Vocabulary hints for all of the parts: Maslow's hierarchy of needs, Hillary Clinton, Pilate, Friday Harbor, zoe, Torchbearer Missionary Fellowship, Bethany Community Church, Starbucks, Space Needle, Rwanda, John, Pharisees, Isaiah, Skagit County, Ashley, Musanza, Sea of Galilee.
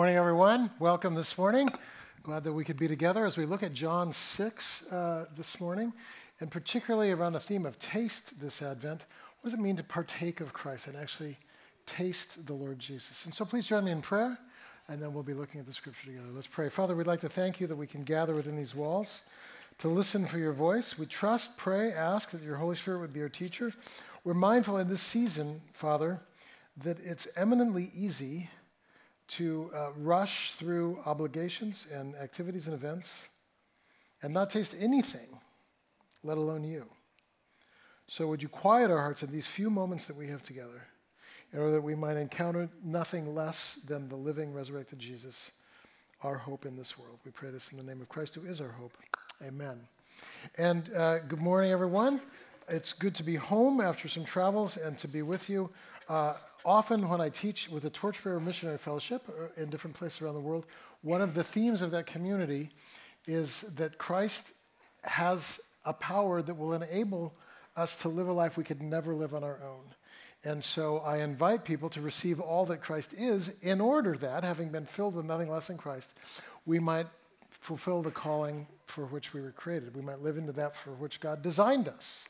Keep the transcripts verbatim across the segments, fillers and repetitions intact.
Morning, everyone. Welcome this morning. Glad that we could be together as we look at John six uh, this morning, and particularly around the theme of taste this Advent. What does it mean to partake of Christ and actually taste the Lord Jesus? And so please join me in prayer, and then we'll be looking at the scripture together. Let's pray. Father, we'd like to thank you that we can gather within these walls to listen for your voice. We trust, pray, ask that your Holy Spirit would be our teacher. We're mindful in this season, Father, that it's eminently easy to uh, rush through obligations and activities and events and not taste anything, let alone you. So would you quiet our hearts in these few moments that we have together, in order that we might encounter nothing less than the living, resurrected Jesus, our hope in this world. We pray this in the name of Christ, who is our hope. Amen. And uh, good morning, everyone. It's good to be home after some travels and to be with you. Uh, often when I teach with the Torchbearer Missionary Fellowship in different places around the world, one of the themes of that community is that Christ has a power that will enable us to live a life we could never live on our own. And so I invite people to receive all that Christ is in order that, having been filled with nothing less than Christ, we might fulfill the calling for which we were created. We might live into that for which God designed us.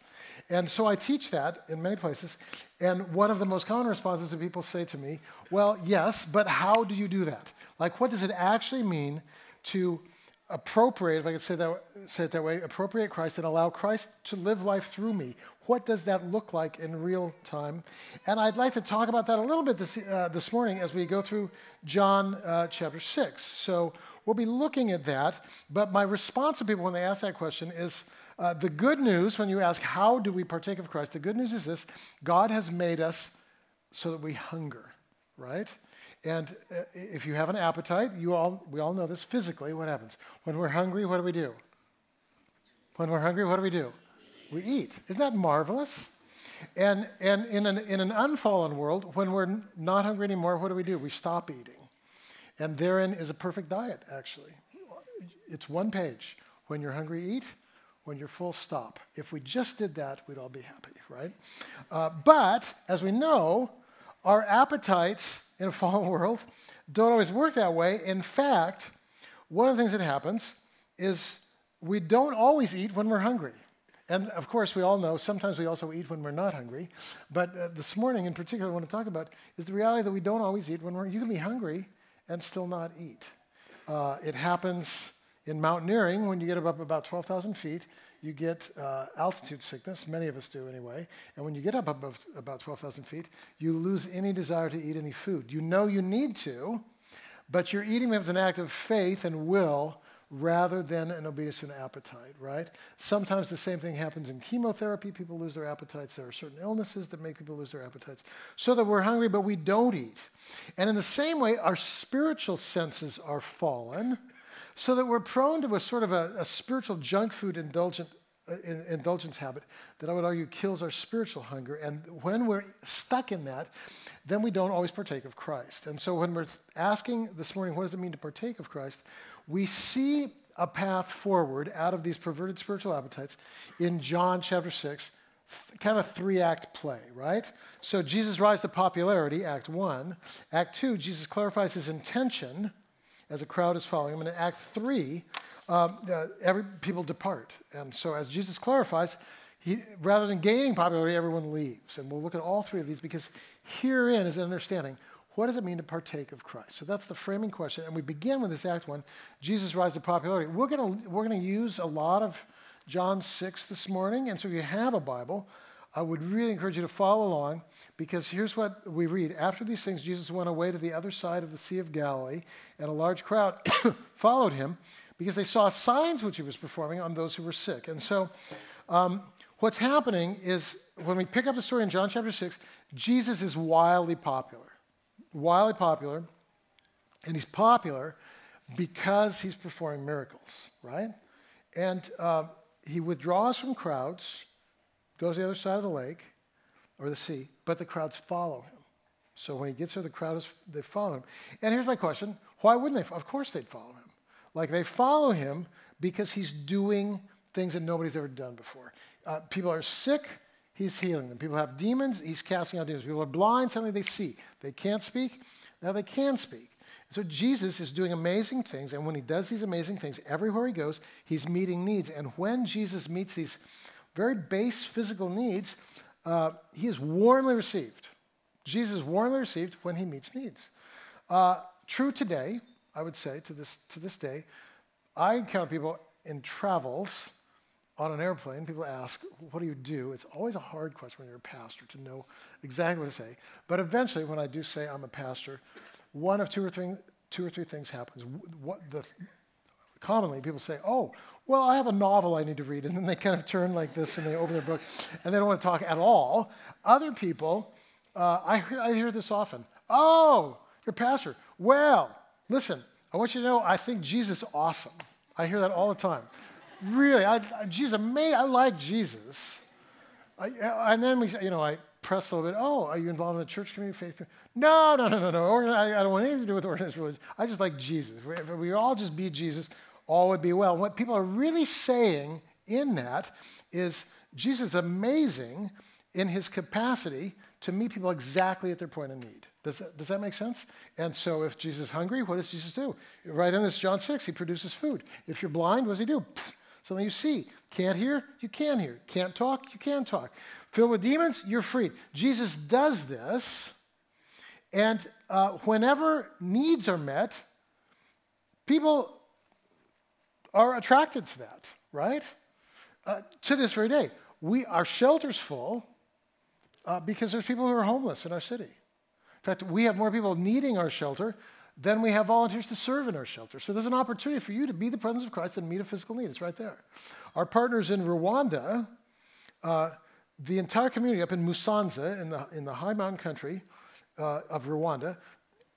And so I teach that in many places. And one of the most common responses that people say to me, well, yes, but how do you do that? Like, what does it actually mean to appropriate, if I could say that, say it that way, appropriate Christ and allow Christ to live life through me? What does that look like in real time? And I'd like to talk about that a little bit this, uh, this morning as we go through John uh, chapter six. So we'll be looking at that. But my response to people when they ask that question is, uh, the good news, when you ask, how do we partake of Christ? The good news is this: God has made us so that we hunger, right? And uh, if you have an appetite, you all we all know this physically, what happens? When we're hungry, what do we do? When we're hungry, what do we do? We eat. Isn't that marvelous? And and in an in an unfallen world, when we're not hungry anymore, what do we do? We stop eating. And therein is a perfect diet, actually. It's one page. When you're hungry, eat. When you're full, stop. If we just did that, we'd all be happy, right? Uh, but, as we know, our appetites in a fallen world don't always work that way. In fact, one of the things that happens is we don't always eat when we're hungry. And of course, we all know sometimes we also eat when we're not hungry. But uh, this morning in particular, I want to talk about is the reality that we don't always eat when we're, you can be hungry and still not eat. Uh, it happens in mountaineering when you get up about twelve thousand feet, you get uh, altitude sickness, many of us do anyway. And when you get up above about twelve thousand feet, you lose any desire to eat any food. You know you need to, but you're eating becomes an act of faith and will rather than an obedience to an appetite, right? Sometimes the same thing happens in chemotherapy. People lose their appetites. There are certain illnesses that make people lose their appetites so that we're hungry, but we don't eat. And in the same way, our spiritual senses are fallen so that we're prone to a sort of a, a spiritual junk food indulgent, uh, in, indulgence habit that I would argue kills our spiritual hunger. And when we're stuck in that, then we don't always partake of Christ. And so when we're asking this morning, what does it mean to partake of Christ? We see a path forward out of these perverted spiritual appetites in John chapter six, th- kind of three-act play, right? So Jesus' rise to popularity, act one. Act two, Jesus clarifies his intention as a crowd is following him. And in act three, um, uh, every people depart. And so as Jesus clarifies, he, rather than gaining popularity, everyone leaves. And we'll look at all three of these because herein is an understanding. What does it mean to partake of Christ? So that's the framing question. And we begin with this act one, Jesus' rise to popularity. We're going we're gonna use a lot of John six this morning. And so if you have a Bible, I would really encourage you to follow along because here's what we read. After these things, Jesus went away to the other side of the Sea of Galilee, and a large crowd followed him because they saw signs which he was performing on those who were sick. And so um, what's happening is when we pick up the story in John chapter six, Jesus is wildly popular. Wildly popular, and he's popular because he's performing miracles, right? And uh, he withdraws from crowds, goes to the other side of the lake or the sea, but the crowds follow him. So when he gets there, the crowd is they follow him. And here's my question: why wouldn't they? Of course, they'd follow him. Like they follow him because he's doing things that nobody's ever done before. Uh, people are sick. He's healing them. People have demons. He's casting out demons. People are blind. Suddenly they see. They can't speak. Now they can speak. So Jesus is doing amazing things, and when he does these amazing things, everywhere he goes, he's meeting needs. And when Jesus meets these very base physical needs, uh, he is warmly received. Jesus is warmly received when he meets needs. Uh, true today, I would say, to this to this day, I encounter people in travels on an airplane. People ask, what do you do? It's always a hard question when you're a pastor to know exactly what to say. But eventually, when I do say I'm a pastor, one of two or three, two or three things happens. What the, commonly, people say, oh, well, I have a novel I need to read. And then they kind of turn like this, and they open their book, and they don't want to talk at all. Other people, uh, I, hear, I hear this often. Oh, you're a pastor. Well, listen, I want you to know I think Jesus is awesome. I hear that all the time. Really, I, I, Jesus, may, I like Jesus. I, I, and then we say, you know, I press a little bit. Oh, are you involved in a church community, faith community? No, no, no, no, no. I, I don't want anything to do with organized religion. I just like Jesus. If we all just be Jesus, all would be well. What people are really saying in that is Jesus is amazing in his capacity to meet people exactly at their point of need. Does that, does that make sense? And so if Jesus is hungry, what does Jesus do? Right in this John six, he produces food. If you're blind, what does he do? Pfft, something you see. Can't hear? You can hear. Can't talk? You can talk. Filled with demons? You're freed. Jesus does this, and uh, whenever needs are met, people are attracted to that, right? Uh, to this very day. We, our shelter's full uh, because there's people who are homeless in our city. In fact, we have more people needing our shelter than we have volunteers to serve in our shelter. So there's an opportunity for you to be the presence of Christ and meet a physical need. It's right there. Our partners in Rwanda, uh, the entire community up in Musanza, in the, in the high mountain country uh, of Rwanda,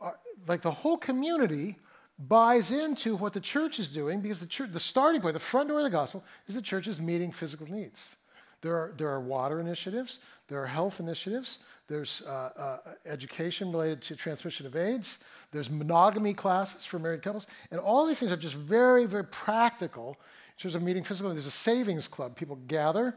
are, like the whole community buys into what the church is doing, because the church, the starting point, the front door of the gospel, is the church is meeting physical needs. There are, there are water initiatives. There are health initiatives. There's uh, uh, education related to transmission of AIDS. There's monogamy classes for married couples. And all these things are just very, very practical in terms of meeting physical. There's a savings club. People gather,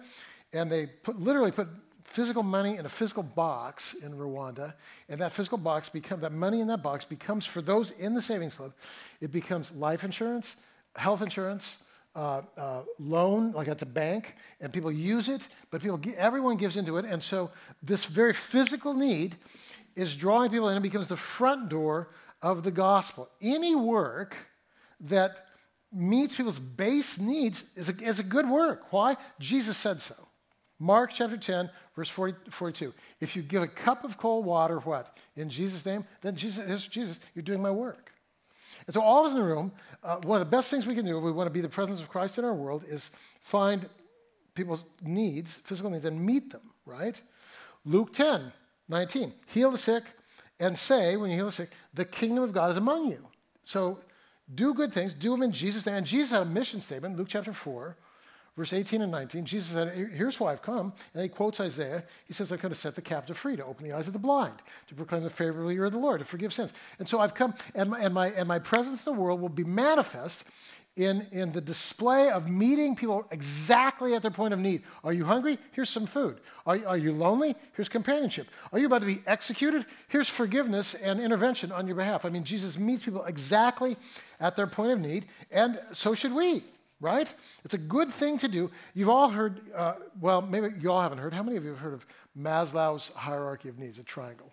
and they put, literally put physical money in a physical box in Rwanda. And that physical box becomes, that money in that box becomes, for those in the savings club, it becomes life insurance, health insurance, Uh, uh, loan, like at the bank, and people use it, but people, everyone gives into it, and so this very physical need is drawing people in and becomes the front door of the gospel. Any work that meets people's base needs is a, is a good work. Why? Jesus said so. Mark chapter ten, verse forty, forty-two. If you give a cup of cold water, what? In Jesus' name, then Jesus, here's Jesus, you're doing my work. And so all of us in the room, uh, one of the best things we can do if we want to be the presence of Christ in our world is find people's needs, physical needs, and meet them, right? Luke ten, nineteen, heal the sick and say, when you heal the sick, the kingdom of God is among you. So do good things, do them in Jesus' name. And Jesus had a mission statement, Luke chapter four, verse eighteen and nineteen. Jesus said, here's why I've come. And he quotes Isaiah. He says, I've come to set the captive free, to open the eyes of the blind, to proclaim the favorable year of the Lord, to forgive sins. And so I've come, and my, and my, and my presence in the world will be manifest in, in the display of meeting people exactly at their point of need. Are you hungry? Here's some food. Are, are you lonely? Here's companionship. Are you about to be executed? Here's forgiveness and intervention on your behalf. I mean, Jesus meets people exactly at their point of need, and so should we. Right? It's a good thing to do. You've all heard, uh, well, maybe you all haven't heard. How many of you have heard of Maslow's hierarchy of needs, a triangle?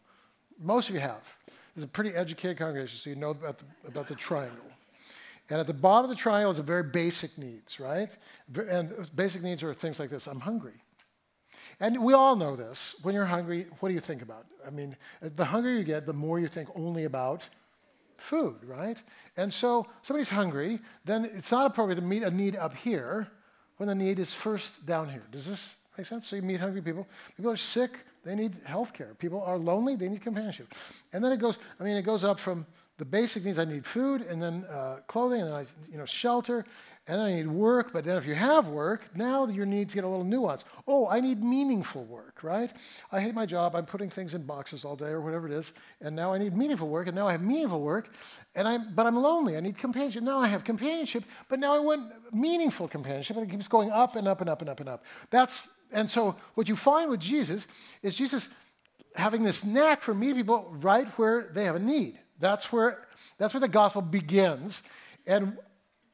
Most of you have. It's a pretty educated congregation, so you know about the, about the triangle. And at the bottom of the triangle is a very basic needs, right? And basic needs are things like this. I'm hungry. And we all know this. When you're hungry, what do you think about? I mean, the hungrier you get, the more you think only about food, right? And so somebody's hungry, then it's not appropriate to meet a need up here when the need is first down here. Does this make sense? So you meet hungry people. People are sick, they need health care. People are lonely, they need companionship. And then it goes, I mean, it goes up from the basic needs, I need food, and then uh, clothing, and then I, you know, shelter, and then I need work. But then if you have work, now your needs get a little nuanced. Oh, I need meaningful work, right? I hate my job. I'm putting things in boxes all day or whatever it is, and now I need meaningful work, and now I have meaningful work, and I'm, but I'm lonely. I need companionship. Now I have companionship, but now I want meaningful companionship, and it keeps going up and up and up and up and up. That's, and so what you find with Jesus is Jesus having this knack for meeting people right where they have a need. That's where, that's where the gospel begins. And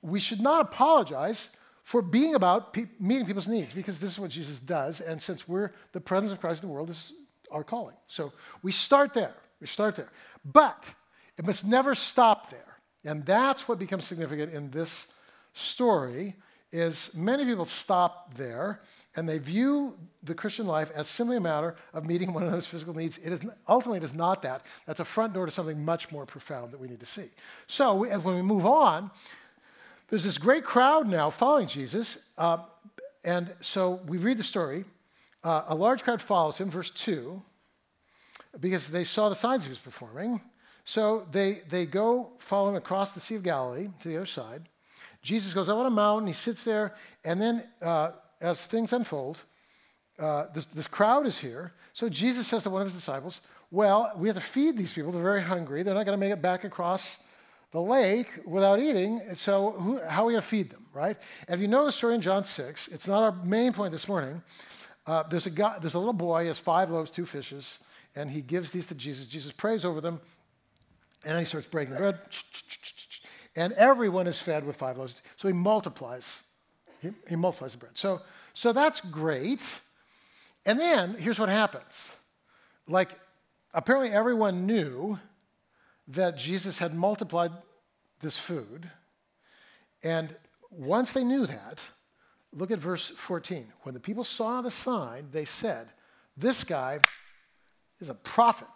we should not apologize for being about pe- meeting people's needs, because this is what Jesus does. And since we're the presence of Christ in the world, this is our calling. So we start there. We start there. But it must never stop there. And that's what becomes significant in this story, is many people stop there, and they view the Christian life as simply a matter of meeting one another's physical needs. It is ultimately, it is not that. That's a front door to something much more profound that we need to see. So we, when we move on, there's this great crowd now following Jesus. Um, and so we read the story. Uh, a large crowd follows him, verse two, because they saw the signs he was performing. So they, they go follow him across the Sea of Galilee to the other side. Jesus goes up on a mountain. He sits there. And then uh, as things unfold, uh, this, this crowd is here. So Jesus says to one of his disciples, well, we have to feed these people. They're very hungry. They're not going to make it back across the lake without eating. So who, how are we going to feed them, right? And if you know the story in John six, it's not our main point this morning. Uh, there's a guy, there's a little boy. He has five loaves, two fishes. And he gives these to Jesus. Jesus prays over them. And then he starts breaking the bread. And everyone is fed with five loaves. So he multiplies. He, he multiplies the bread. So, so that's great. And then here's what happens. Like, apparently everyone knew that Jesus had multiplied this food. And once they knew that, look at verse fourteen. When the people saw the sign, they said, this guy is a prophet.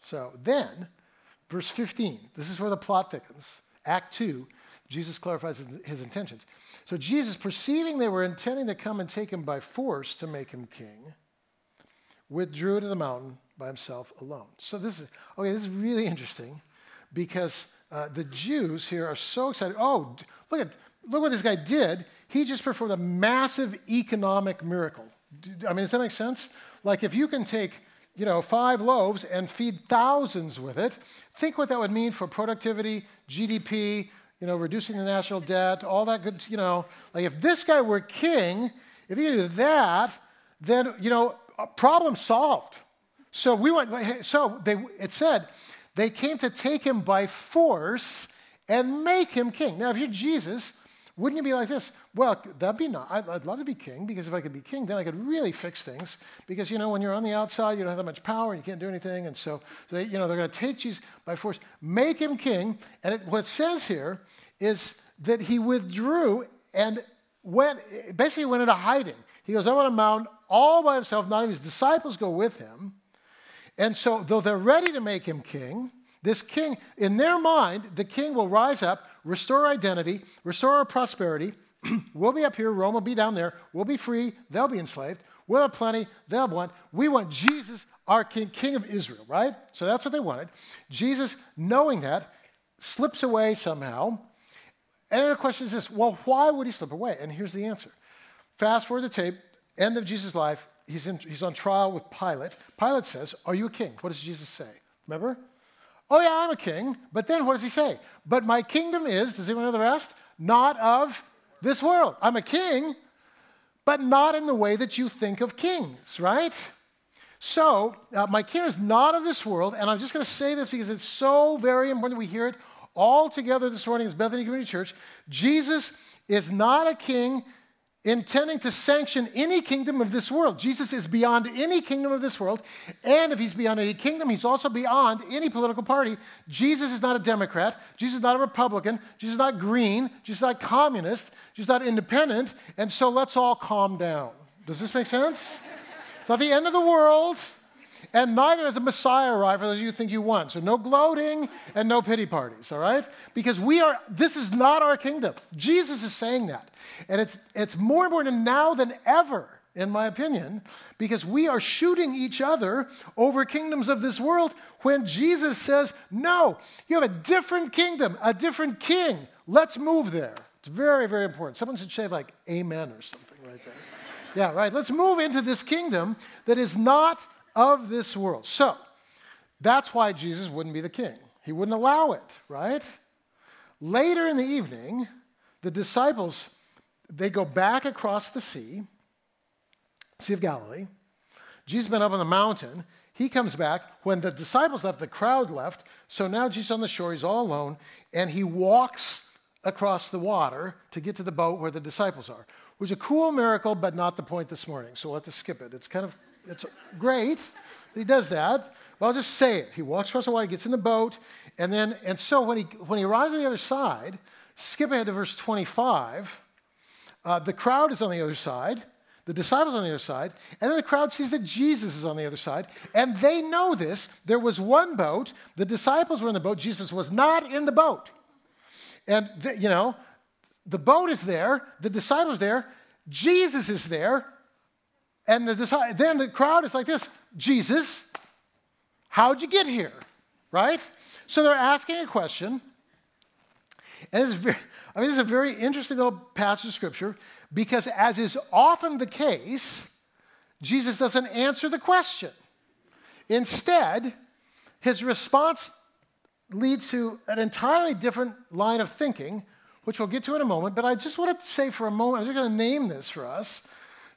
So then, verse fifteen, this is where the plot thickens. Act two, Jesus clarifies his, his intentions. So Jesus, perceiving they were intending to come and take him by force to make him king, withdrew to the mountain by himself alone. So this is, okay, this is really interesting, because uh, the Jews here are so excited. Oh, look at look what this guy did. He just performed a massive economic miracle. I mean, does that make sense? Like, if you can take, you know, five loaves and feed thousands with it, think what that would mean for productivity, G D P, you know, reducing the national debt, all that good, you know. Like, if this guy were king, if he could do that, then, you know, problem solved. So we went, so they, it said, they came to take him by force and make him king. Now, if you're Jesus, wouldn't you be like this? Well, that'd be not. I'd, I'd love to be king, because if I could be king, then I could really fix things. Because, you know, when you're on the outside, you don't have that much power, and you can't do anything. And so, so they, you know, they're going to take Jesus by force, make him king. And it, what it says here is that he withdrew and went, basically went into hiding. He goes up on a mountain all by himself. None of his disciples go with him. And so, though they're ready to make him king, this king, in their mind, the king will rise up, restore identity, restore our prosperity. We'll be up here. Rome will be down there. We'll be free. They'll be enslaved. We'll have plenty. They'll want. We want Jesus, our king, king of Israel, right? So that's what they wanted. Jesus, knowing that, slips away somehow. And the question is this, well, why would he slip away? And here's the answer. Fast forward the tape, end of Jesus' life. He's, in, he's on trial with Pilate. Pilate says, are you a king? What does Jesus say? Remember? Oh, yeah, I'm a king. But then what does he say? But my kingdom is, does anyone know the rest? Not of this world. I'm a king, but not in the way that you think of kings, right? So uh, my kingdom is not of this world. And I'm just going to say this because it's so very important that we hear it all together this morning as Bethany Community Church. Jesus is not a king intending to sanction any kingdom of this world. Jesus is beyond any kingdom of this world, and if he's beyond any kingdom, he's also beyond any political party. Jesus is not a Democrat. Jesus is not a Republican. Jesus is not green. Jesus is not communist. Jesus is not independent, and so let's all calm down. Does this make sense? It's not the end of the world, and neither has the Messiah arrived for those of you who think you won. So no gloating and no pity parties, all right? Because we are, this is not our kingdom. Jesus is saying that. And it's it's more important now than ever, in my opinion, because we are shooting each other over kingdoms of this world when Jesus says, no, you have a different kingdom, a different king. Let's move there. It's very, very important. Someone should say, like, amen or something right there. Yeah, right. Let's move into this kingdom that is not of this world. So that's why Jesus wouldn't be the king. He wouldn't allow it, right? Later in the evening, the disciples, they go back across the sea, Sea of Galilee. Jesus has been up on the mountain. He comes back. When the disciples left, the crowd left. So now Jesus on the shore, he's all alone, and he walks across the water to get to the boat where the disciples are. It was a cool miracle, but not the point this morning. So we'll have to skip it. It's kind of it's great that he does that, but I'll just say it. He walks across the water, gets in the boat, and then and so when he when he arrives on the other side, skip ahead to verse twenty-five. Uh, the crowd is on the other side. The disciples on the other side, and then the crowd sees that Jesus is on the other side, and they know this. There was one boat. The disciples were in the boat. Jesus was not in the boat. And, the, you know, the boat is there. The disciples there. Jesus is there. And the then the crowd is like this, Jesus, how'd you get here, right? So they're asking a question. And this is very, I mean, this is a very interesting little passage of Scripture, because as is often the case, Jesus doesn't answer the question. Instead, his response leads to an entirely different line of thinking, which we'll get to in a moment. But I just want to say for a moment, I'm just going to name this for us.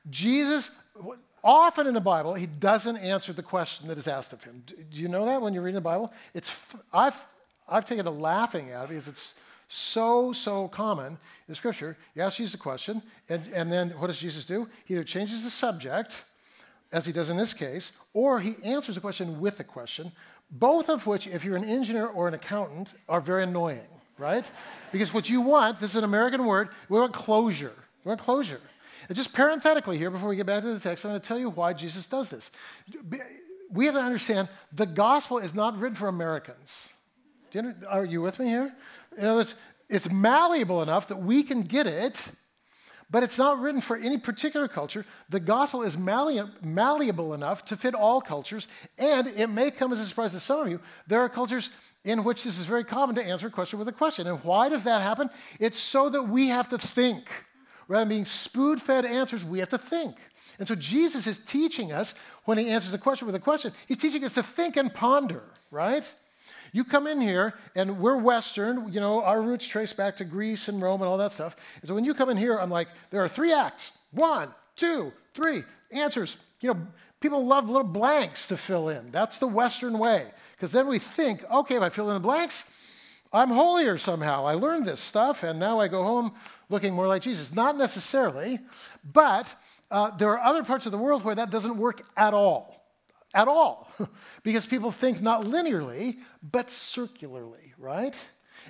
Jesus, often in the Bible, he doesn't answer the question that is asked of him. Do you know that when you're reading the Bible? It's I've I've taken a laughing at it because it's so, so common in Scripture. You ask Jesus a question, and, and then what does Jesus do? He either changes the subject, as he does in this case, or he answers the question with a question, both of which, if you're an engineer or an accountant, are very annoying, right? Because what you want, this is an American word, we want closure. We want closure. And just parenthetically here, before we get back to the text, I'm going to tell you why Jesus does this. We have to understand the gospel is not written for Americans. Do you, are you with me here? In other words, it's malleable enough that we can get it, but it's not written for any particular culture. The gospel is malleable enough to fit all cultures, and it may come as a surprise to some of you. There are cultures in which this is very common to answer a question with a question. And why does that happen? It's so that we have to think. Rather than being spoon-fed answers, we have to think. And so Jesus is teaching us, when he answers a question with a question, he's teaching us to think and ponder, right? You come in here, and we're Western. You know, our roots trace back to Greece and Rome and all that stuff. And so when you come in here, I'm like, there are three acts. One, two, three. Answers. You know, people love little blanks to fill in. That's the Western way. Because then we think, okay, if I fill in the blanks, I'm holier somehow. I learned this stuff, and now I go home looking more like Jesus. Not necessarily, but uh, there are other parts of the world where that doesn't work at all. At all, because people think not linearly, but circularly, right?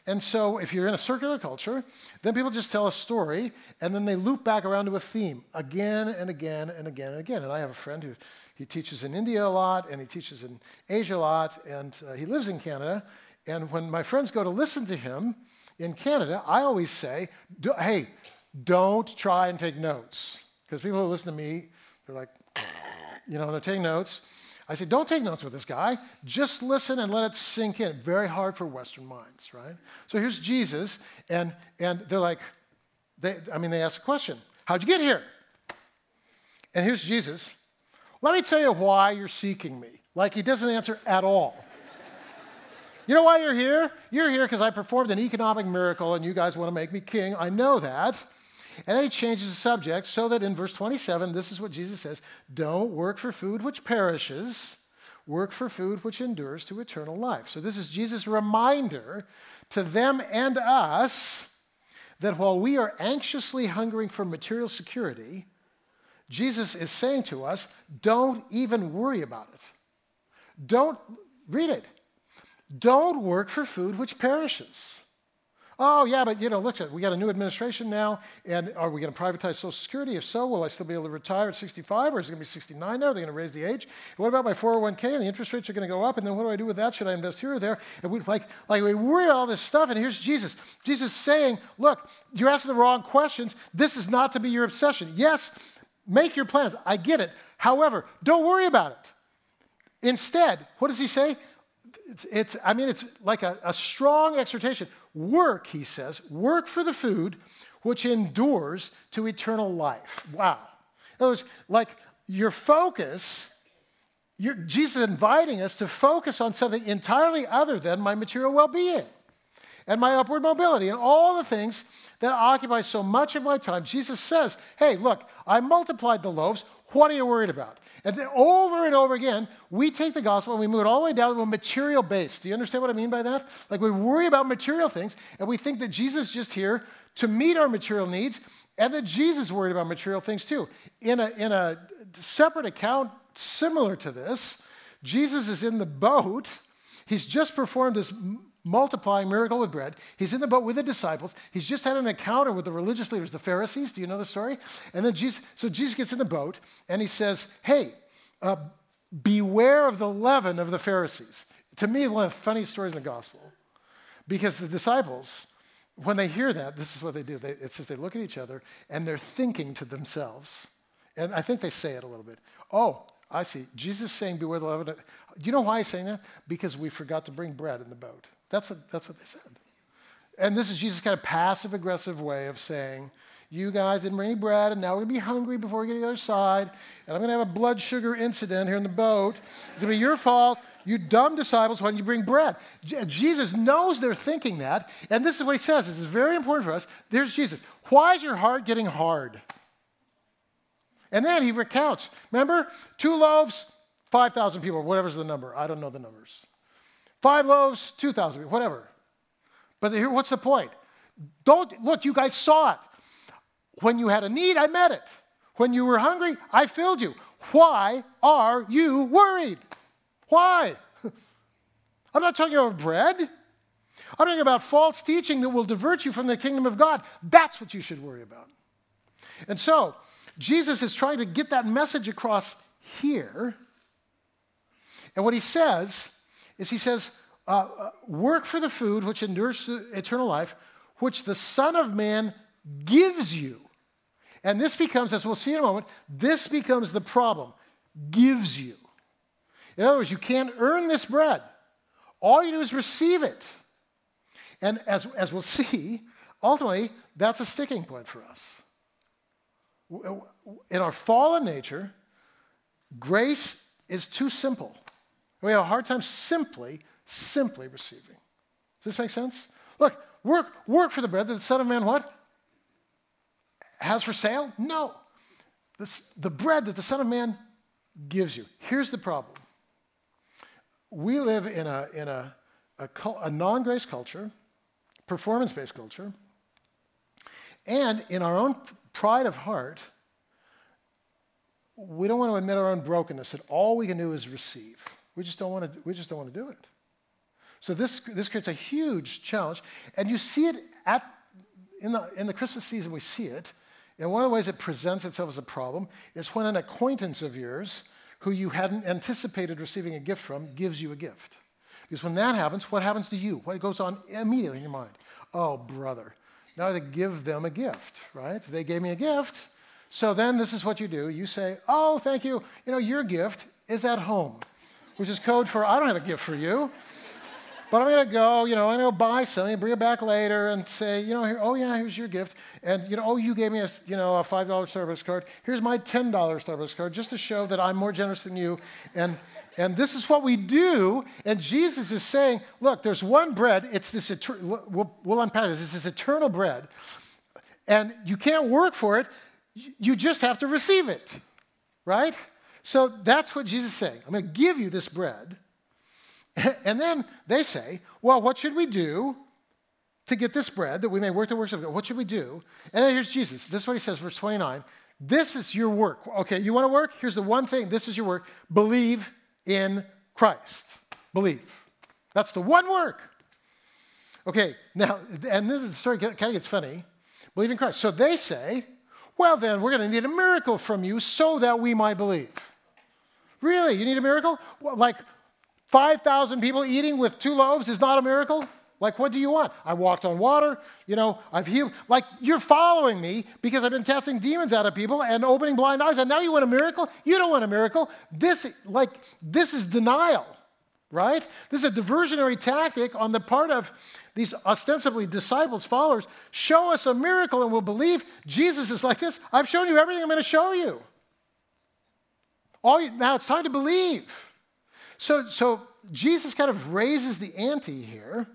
And so if you're in a circular culture, then people just tell a story, and then they loop back around to a theme again and again and again and again. And I have a friend who he teaches in India a lot, and he teaches in Asia a lot, and uh, he lives in Canada. And when my friends go to listen to him in Canada, I always say, D- hey, don't try and take notes. Because people who listen to me, they're like, you know, they're taking notes. I say, don't take notes with this guy. Just listen and let it sink in. Very hard for Western minds, right? So here's Jesus, and and they're like, they, I mean, they ask a question. How'd you get here? And here's Jesus. Let me tell you why you're seeking me. Like, he doesn't answer at all. You know why you're here? You're here because I performed an economic miracle, and you guys want to make me king. I know that. And then he changes the subject so that in verse twenty-seven, this is what Jesus says, don't work for food which perishes, work for food which endures to eternal life. So this is Jesus' reminder to them and us that while we are anxiously hungering for material security, Jesus is saying to us, don't even worry about it. Don't, read it. Don't work for food which perishes. Oh, yeah, but, you know, look, we got a new administration now, and are we going to privatize Social Security? If so, will I still be able to retire at sixty-five, or is it going to be sixty-nine now? They're going to raise the age. What about my four oh one k, and the interest rates are going to go up, and then what do I do with that? Should I invest here or there? And we, like, like, we worry about all this stuff, and here's Jesus. Jesus saying, look, you're asking the wrong questions. This is not to be your obsession. Yes, make your plans. I get it. However, don't worry about it. Instead, what does he say? It's, it's I mean, it's like a, a strong exhortation. Work, he says, work for the food which endures to eternal life. Wow. In other words, like your focus, your, Jesus is inviting us to focus on something entirely other than my material well-being and my upward mobility and all the things that occupy so much of my time. Jesus says, hey, look, I multiplied the loaves. What are you worried about? And then over and over again, we take the gospel and we move it all the way down to a material base. Do you understand what I mean by that? Like, we worry about material things, and we think that Jesus is just here to meet our material needs, and that Jesus worried about material things too. In a, in a separate account similar to this, Jesus is in the boat. He's just performed this multiplying miracle with bread. He's in the boat with the disciples. He's just had an encounter with the religious leaders, the Pharisees. Do you know the story? And then Jesus, so Jesus gets in the boat, and he says, hey, uh, beware of the leaven of the Pharisees. To me, one of the funniest stories in the gospel, because the disciples, when they hear that, this is what they do. They, it says they look at each other, and they're thinking to themselves. And I think they say it a little bit. Oh, I see. Jesus saying, beware the leaven. Do you know why he's saying that? Because we forgot to bring bread in the boat. That's what, that's what they said. And this is Jesus' kind of passive-aggressive way of saying, you guys didn't bring any bread, and now we're going to be hungry before we get to the other side, and I'm going to have a blood sugar incident here in the boat. It's going to be your fault, you dumb disciples, why didn't you bring bread? J- Jesus knows they're thinking that, and this is what he says. This is very important for us. There's Jesus. Why is your heart getting hard? And then he recounts. Remember, two loaves, five thousand people, whatever's the number. I don't know the numbers. Five loaves, two thousand, whatever. But here, what's the point? Don't, look, you guys saw it. When you had a need, I met it. When you were hungry, I filled you. Why are you worried? Why? I'm not talking about bread. I'm talking about false teaching that will divert you from the kingdom of God. That's what you should worry about. And so, Jesus is trying to get that message across here. And what he says is he says, uh, uh, work for the food which endures to eternal life, which the Son of Man gives you. And this becomes, as we'll see in a moment, this becomes the problem. Gives you. In other words, you can't earn this bread. All you do is receive it. And as, as we'll see, ultimately, that's a sticking point for us. In our fallen nature, grace is too simple. We have a hard time simply, simply receiving. Does this make sense? Look, work, work for the bread that the Son of Man what? Has for sale? No. This, the bread that the Son of Man gives you. Here's the problem. We live in a, in a, a, a non-grace culture, performance-based culture, and in our own pride of heart, we don't want to admit our own brokenness, that all we can do is receive. We just don't want to. We just don't want to do it. So this this creates a huge challenge, and you see it at in the in the Christmas season. We see it, and one of the ways it presents itself as a problem is when an acquaintance of yours, who you hadn't anticipated receiving a gift from, gives you a gift. Because when that happens, what happens to you? What goes on immediately in your mind? Oh, brother! Now I have to give them a gift, right? They gave me a gift, so then this is what you do. You say, "Oh, thank you. You know, your gift is at home," which is code for, I don't have a gift for you, but I'm going to go, you know, I'm going to buy something, bring it back later and say, you know, here, oh, yeah, here's your gift. And, you know, oh, you gave me, a, you know, a five dollar Starbucks card. Here's my ten dollar Starbucks card just to show that I'm more generous than you. And, and this is what we do. And Jesus is saying, look, there's one bread. It's this, eter- we'll, we'll unpack this. It's this eternal bread. And you can't work for it. You just have to receive it, right? So that's what Jesus is saying. I'm going to give you this bread. And then they say, well, what should we do to get this bread that we may work the works of God? What should we do? And then here's Jesus. This is what he says, verse twenty-nine. This is your work. Okay, you want to work? Here's the one thing. This is your work. Believe in Christ. Believe. That's the one work. Okay, now, and this is the story kind of gets funny. Believe in Christ. So they say, well, then, we're going to need a miracle from you so that we might believe. Really? You need a miracle? Like five thousand people eating with two loaves is not a miracle? Like, what do you want? I walked on water. You know, I've healed. Like, you're following me because I've been casting demons out of people and opening blind eyes, and now you want a miracle? You don't want a miracle. This, like, this is denial, right? This is a diversionary tactic on the part of these ostensibly disciples, followers. Show us a miracle and we'll believe. Jesus is like this. I've shown you everything I'm going to show you. All you, now it's time to believe. So, so Jesus kind of raises the ante here.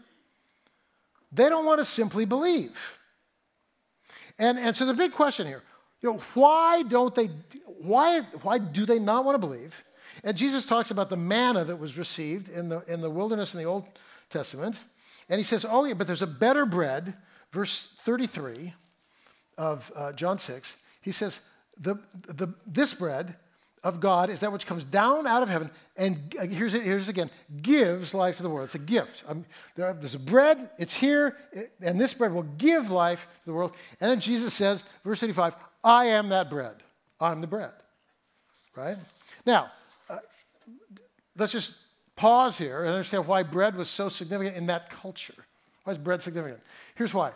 They don't want to simply believe. And, and so the big question here, you know, why don't they, why, why do they not want to believe? And Jesus talks about the manna that was received in the, in the wilderness in the Old Testament. And he says, oh, yeah, but there's a better bread, verse thirty-three of uh, John six. He says, the, the, this bread of God is that which comes down out of heaven and, uh, here's it, here's it again, gives life to the world. It's a gift. Um, there, there's a bread, it's here, it, and this bread will give life to the world. And then Jesus says, verse thirty-five, I am that bread. I'm the bread, right? Now, uh, let's just pause here and understand why bread was so significant in that culture. Why is bread significant? Here's why.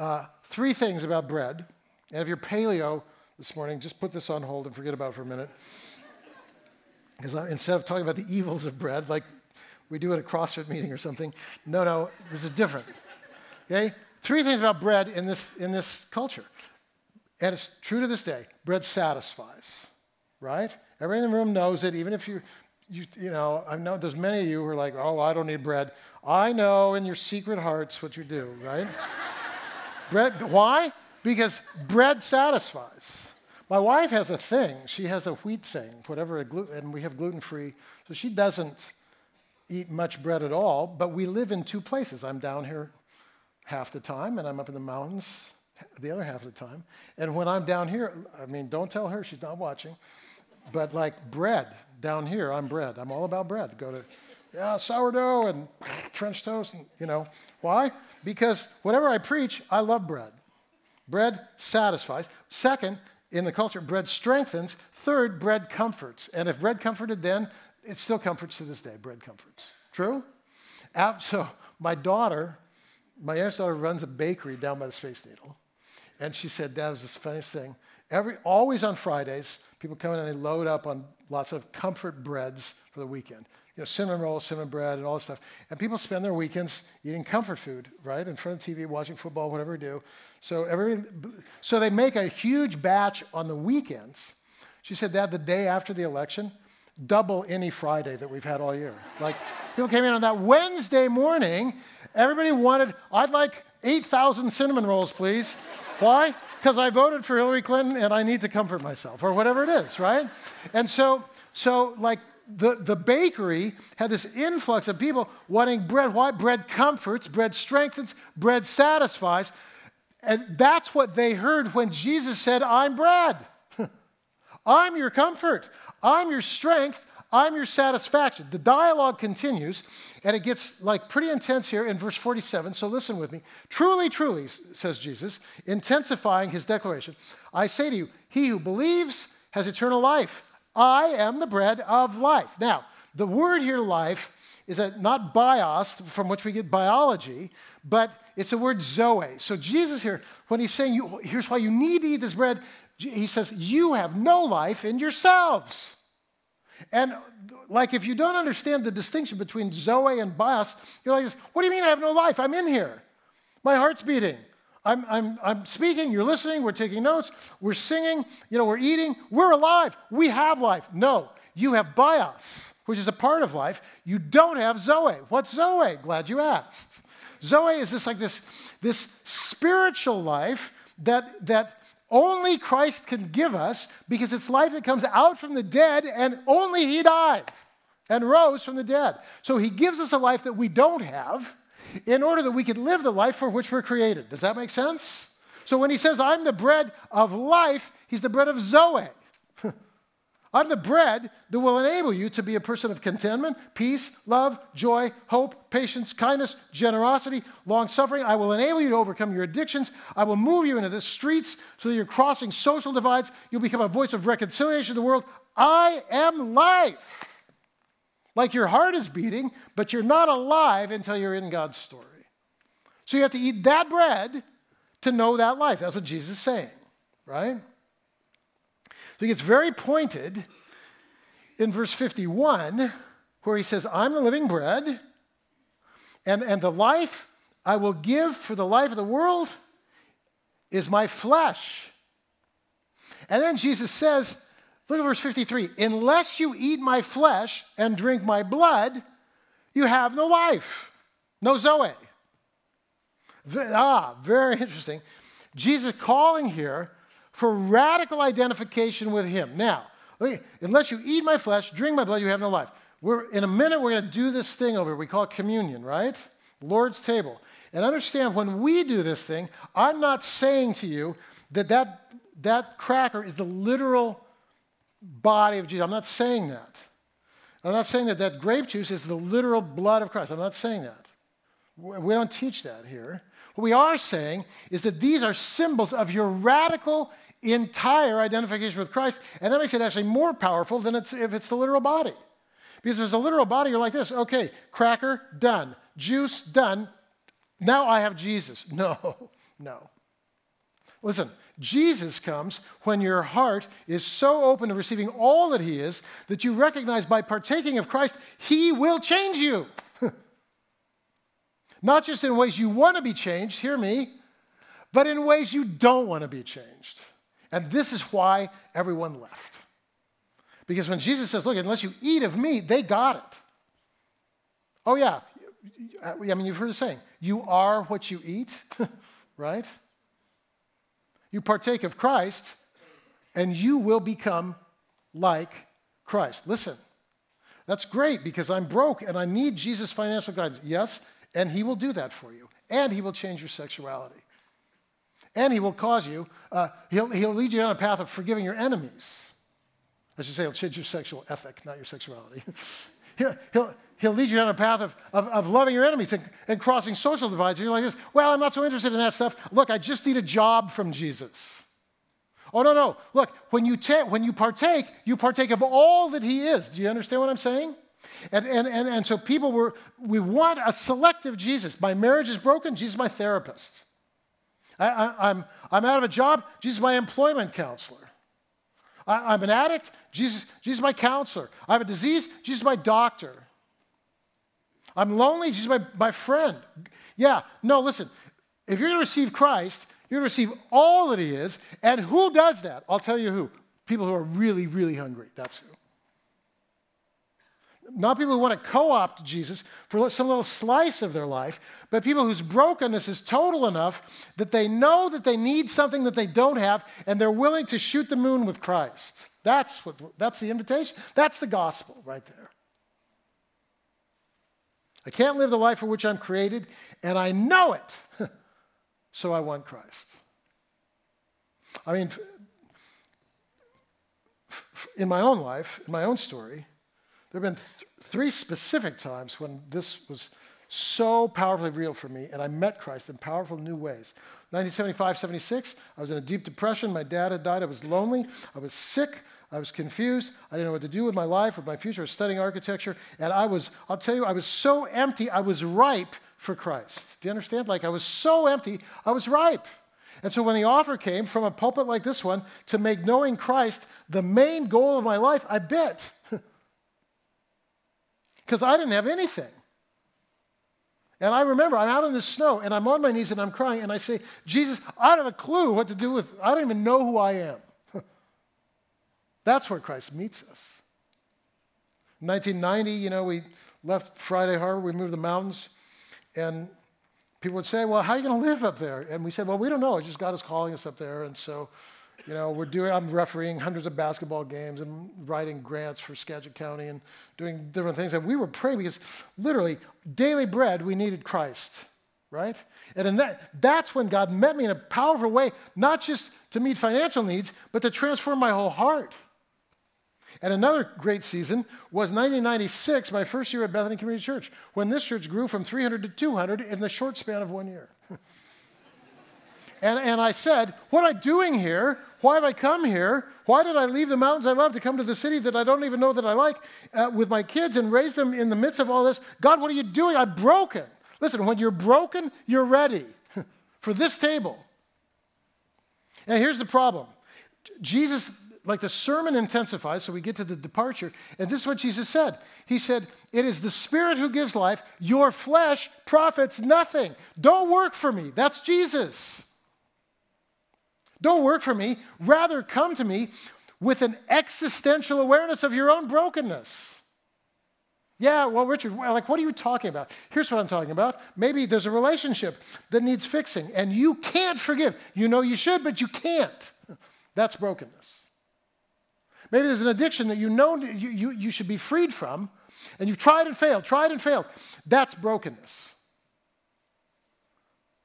Uh, three things about bread, and if you're paleo this morning, just put this on hold and forget about it for a minute. Because instead of talking about the evils of bread, like we do at a CrossFit meeting or something, no, no, this is different, okay? Three things about bread in this in this culture. And it's true to this day. Bread satisfies, right? Everybody in the room knows it. Even if you, you, you know, I know there's many of you who are like, oh, I don't need bread. I know in your secret hearts what you do, right? Bread, why? Because bread satisfies. My wife has a thing. She has a wheat thing, whatever, and we have gluten-free. So she doesn't eat much bread at all, but we live in two places. I'm down here half the time, and I'm up in the mountains the other half of the time. And when I'm down here, I mean, don't tell her, she's not watching, but like bread down here, I'm bread. I'm all about bread. Go to, yeah, sourdough and French toast, and, you know. Why? Because whatever I preach, I love bread. Bread satisfies. Second, in the culture, bread strengthens. Third, bread comforts. And if bread comforted then, it still comforts to this day. Bread comforts. True? So my daughter, my youngest daughter runs a bakery down by the Space Needle. And she said, that was the funniest thing. Every, always on Fridays, people come in and they load up on lots of comfort breads for the weekend. You know, cinnamon rolls, cinnamon bread, and all this stuff. And people spend their weekends eating comfort food, right? In front of the T V, watching football, whatever they do. So every, so they make a huge batch on the weekends. She said that the day after the election, double any Friday that we've had all year. Like, people came in on that Wednesday morning. Everybody wanted, I'd like eight thousand cinnamon rolls, please. Why? Because I voted for Hillary Clinton and I need to comfort myself or whatever it is, right? And so, so like the, the bakery had this influx of people wanting bread. Why? Bread comforts, bread strengthens, bread satisfies. And that's what they heard when Jesus said, I'm bread. I'm your comfort. I'm your strength. I'm your satisfaction. The dialogue continues, and it gets like pretty intense here in verse forty-seven, so listen with me. Truly, truly, says Jesus, intensifying his declaration, I say to you, he who believes has eternal life. I am the bread of life. Now, the word here, life, is a, not bios, from which we get biology, but it's the word zoe. So Jesus here, when he's saying, you, here's why you need to eat this bread, he says, you have no life in yourselves. And like if you don't understand the distinction between zoe and bios, you're like, what do you mean I have no life? I'm in here. My heart's beating. I'm, I'm, I'm speaking. You're listening. We're taking notes. We're singing. You know, we're eating. We're alive. We have life. No, you have bios, which is a part of life. You don't have zoe. What's zoe? Glad you asked. Zoe is this like this, this spiritual life that that. Only Christ can give us because it's life that comes out from the dead and only he died and rose from the dead. So he gives us a life that we don't have in order that we can live the life for which we're created. Does that make sense? So when he says, I'm the bread of life, he's the bread of Zoe. I'm the bread that will enable you to be a person of contentment, peace, love, joy, hope, patience, kindness, generosity, long-suffering. I will enable you to overcome your addictions. I will move you into the streets so that you're crossing social divides. You'll become a voice of reconciliation to the world. I am life. Like your heart is beating, but you're not alive until you're in God's story. So you have to eat that bread to know that life. That's what Jesus is saying, right? So he gets very pointed in verse fifty-one where he says, I'm the living bread, and, and the life I will give for the life of the world is my flesh. And then Jesus says, look at verse fifty-three, unless you eat my flesh and drink my blood, you have no life, no Zoe. Ah, very interesting. Jesus calling here for radical identification with him. Now, unless you eat my flesh, drink my blood, you have no life. We're, in a minute, we're going to do this thing over. We call it communion, right? Lord's table. And understand, when we do this thing, I'm not saying to you that that, that cracker is the literal body of Jesus. I'm not saying that. I'm not saying that that grape juice is the literal blood of Christ. I'm not saying that. We don't teach that here. What we are saying is that these are symbols of your radical, entire identification with Christ, and that makes it actually more powerful than it's, if it's the literal body. Because if it's a literal body, you're like this, okay, cracker, done. Juice, done. Now I have Jesus. No, no. Listen, Jesus comes when your heart is so open to receiving all that he is that you recognize by partaking of Christ, he will change you. Not just in ways you want to be changed, hear me, but in ways you don't want to be changed. And this is why everyone left. Because when Jesus says, look, unless you eat of me, they got it. Oh, yeah. I mean, you've heard the saying, you are what you eat, right? You partake of Christ, and you will become like Christ. Listen, that's great because I'm broke and I need Jesus' financial guidance. Yes, and he will do that for you. And he will change your sexuality. And he will cause you, uh, he'll, he'll lead you down a path of forgiving your enemies. I should say he'll change your sexual ethic, not your sexuality. he'll, he'll, he'll lead you down a path of, of, of loving your enemies and, and crossing social divides. And you're like this, well, I'm not so interested in that stuff. Look, I just need a job from Jesus. Oh, no, no. Look, when you, ta- when you partake, you partake of all that he is. Do you understand what I'm saying? And, and, and, and so people were, we want a selective Jesus. My marriage is broken. Jesus is my therapist. I, I, I'm, I'm out of a job. Jesus is my employment counselor. I, I'm an addict. Jesus, Jesus is my counselor. I have a disease. Jesus is my doctor. I'm lonely. Jesus is my, my friend. Yeah. No, listen. If you're going to receive Christ, you're going to receive all that he is. And who does that? I'll tell you who. People who are really, really hungry. That's who. Not people who want to co-opt Jesus for some little slice of their life, but people whose brokenness is total enough that they know that they need something that they don't have, and they're willing to shoot the moon with Christ. That's what. That's the invitation. That's the gospel right there. I can't live the life for which I'm created, and I know it, so I want Christ. I mean, in my own life, in my own story, there have been th- three specific times when this was so powerfully real for me, and I met Christ in powerful new ways. nineteen seventy-five, seventy-six, I was in a deep depression. My dad had died. I was lonely. I was sick. I was confused. I didn't know what to do with my life, with my future. I was studying architecture, and I was, I'll tell you, I was so empty, I was ripe for Christ. Do you understand? Like, I was so empty, I was ripe. And so when the offer came from a pulpit like this one to make knowing Christ the main goal of my life, I bit. Because I didn't have anything. And I remember, I'm out in the snow, and I'm on my knees, and I'm crying, and I say, Jesus, I don't have a clue what to do with, I don't even know who I am. That's where Christ meets us. In nineteen ninety, you know, we left Friday Harbor, we moved to the mountains, and people would say, well, how are you going to live up there? And we said, well, we don't know, it's just God is calling us up there, and so, you know, we're doing, I'm refereeing hundreds of basketball games and writing grants for Skagit County and doing different things. And we were praying because literally daily bread, we needed Christ, right? And in that, that's when God met me in a powerful way, not just to meet financial needs, but to transform my whole heart. And another great season was nineteen ninety-six, my first year at Bethany Community Church, when this church grew from three hundred to two hundred in the short span of one year. And, and I said, what am I doing here? Why have I come here? Why did I leave the mountains I love to come to the city that I don't even know that I like uh, with my kids and raise them in the midst of all this? God, what are you doing? I'm broken. Listen, when you're broken, you're ready for this table. And here's the problem. Jesus, like the sermon intensifies, so we get to the departure. And this is what Jesus said. He said, it is the Spirit who gives life. Your flesh profits nothing. Don't work for me. That's Jesus. Don't work for me. Rather, come to me with an existential awareness of your own brokenness. Yeah, well, Richard, like, what are you talking about? Here's what I'm talking about. Maybe there's a relationship that needs fixing, and you can't forgive. You know you should, but you can't. That's brokenness. Maybe there's an addiction that you know you, you, you should be freed from, and you've tried and failed, tried and failed. That's brokenness.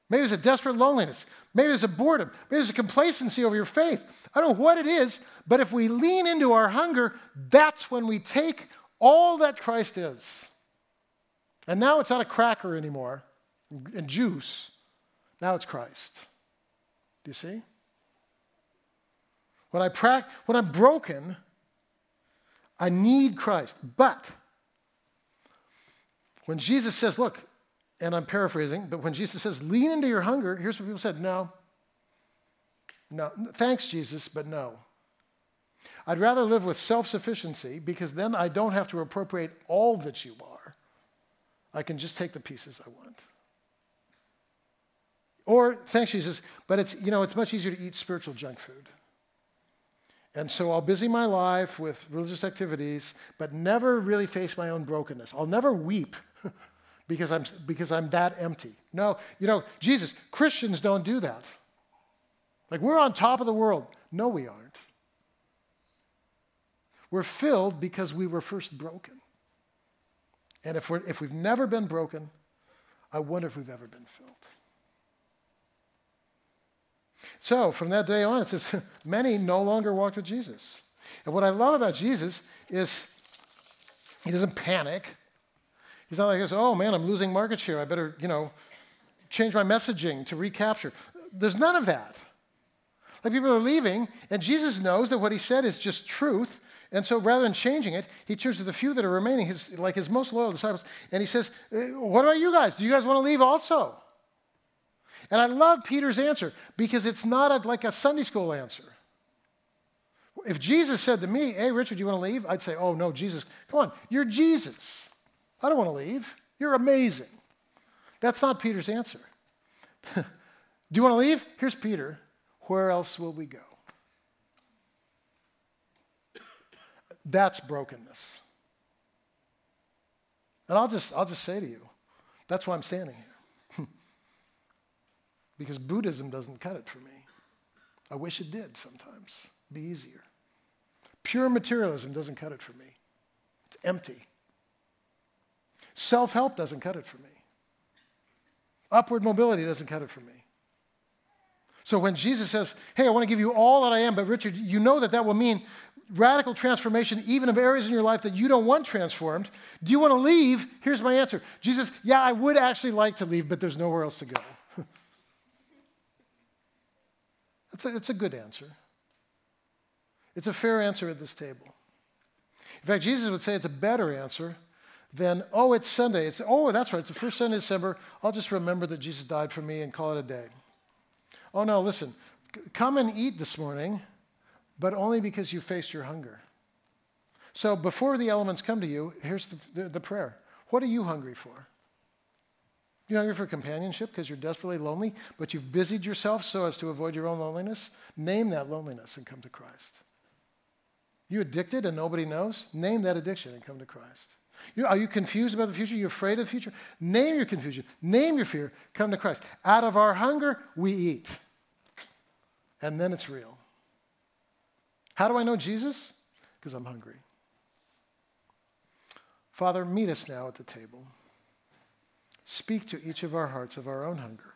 Maybe there's a desperate loneliness. Maybe there's a boredom. Maybe there's a complacency over your faith. I don't know what it is, but if we lean into our hunger, that's when we take all that Christ is. And now it's not a cracker anymore and juice. Now it's Christ. Do you see? When, I pra- when I'm broken, I need Christ. But when Jesus says, look, and I'm paraphrasing, but when Jesus says, lean into your hunger, here's what people said, no. No, thanks, Jesus, but no. I'd rather live with self-sufficiency because then I don't have to appropriate all that you are. I can just take the pieces I want. Or, thanks, Jesus, but it's, you know, it's much easier to eat spiritual junk food. And so I'll busy my life with religious activities, but never really face my own brokenness. I'll never weep. Because I'm because I'm that empty. No, you know, Jesus, Christians don't do that. Like, we're on top of the world. No, we aren't. We're filled because we were first broken. And if we're if we've never been broken, I wonder if we've ever been filled. So from that day on, it says many no longer walked with Jesus. And what I love about Jesus is he doesn't panic. He's not like this, oh, man, I'm losing market share. I better, you know, change my messaging to recapture. There's none of that. Like, people are leaving, and Jesus knows that what he said is just truth, and so rather than changing it, he turns to the few that are remaining, his, like his most loyal disciples, and he says, what about you guys? Do you guys want to leave also? And I love Peter's answer, because it's not a, like a Sunday school answer. If Jesus said to me, hey, Richard, you want to leave? I'd say, oh, no, Jesus, come on, you're Jesus. I don't want to leave. You're amazing. That's not Peter's answer. Do you want to leave? Here's Peter. Where else will we go? That's brokenness. And I'll just, I'll just say to you, that's why I'm standing here. Because Buddhism doesn't cut it for me. I wish it did sometimes. It'd be easier. Pure materialism doesn't cut it for me. It's empty. Self-help doesn't cut it for me. Upward mobility doesn't cut it for me. So when Jesus says, hey, I want to give you all that I am, but Richard, you know that that will mean radical transformation even of areas in your life that you don't want transformed. Do you want to leave? Here's my answer. Jesus, yeah, I would actually like to leave, but there's nowhere else to go. That's a, it's a good answer. It's a fair answer at this table. In fact, Jesus would say it's a better answer then, oh, it's Sunday. It's, oh, that's right. It's the first Sunday of December. I'll just remember that Jesus died for me and call it a day. Oh, no, listen. C- come and eat this morning, but only because you faced your hunger. So before the elements come to you, here's the, the, the prayer. What are you hungry for? You hungry for companionship because you're desperately lonely, but you've busied yourself so as to avoid your own loneliness? Name that loneliness and come to Christ. You addicted and nobody knows? Name that addiction and come to Christ. You, are you confused about the future? You're afraid of the future? Name your confusion. Name your fear. Come to Christ. Out of our hunger, we eat. And then it's real. How do I know Jesus? Because I'm hungry. Father, meet us now at the table. Speak to each of our hearts of our own hunger,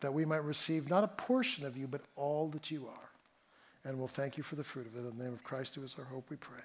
that we might receive not a portion of you, but all that you are. And we'll thank you for the fruit of it. In the name of Christ, who is our hope, we pray.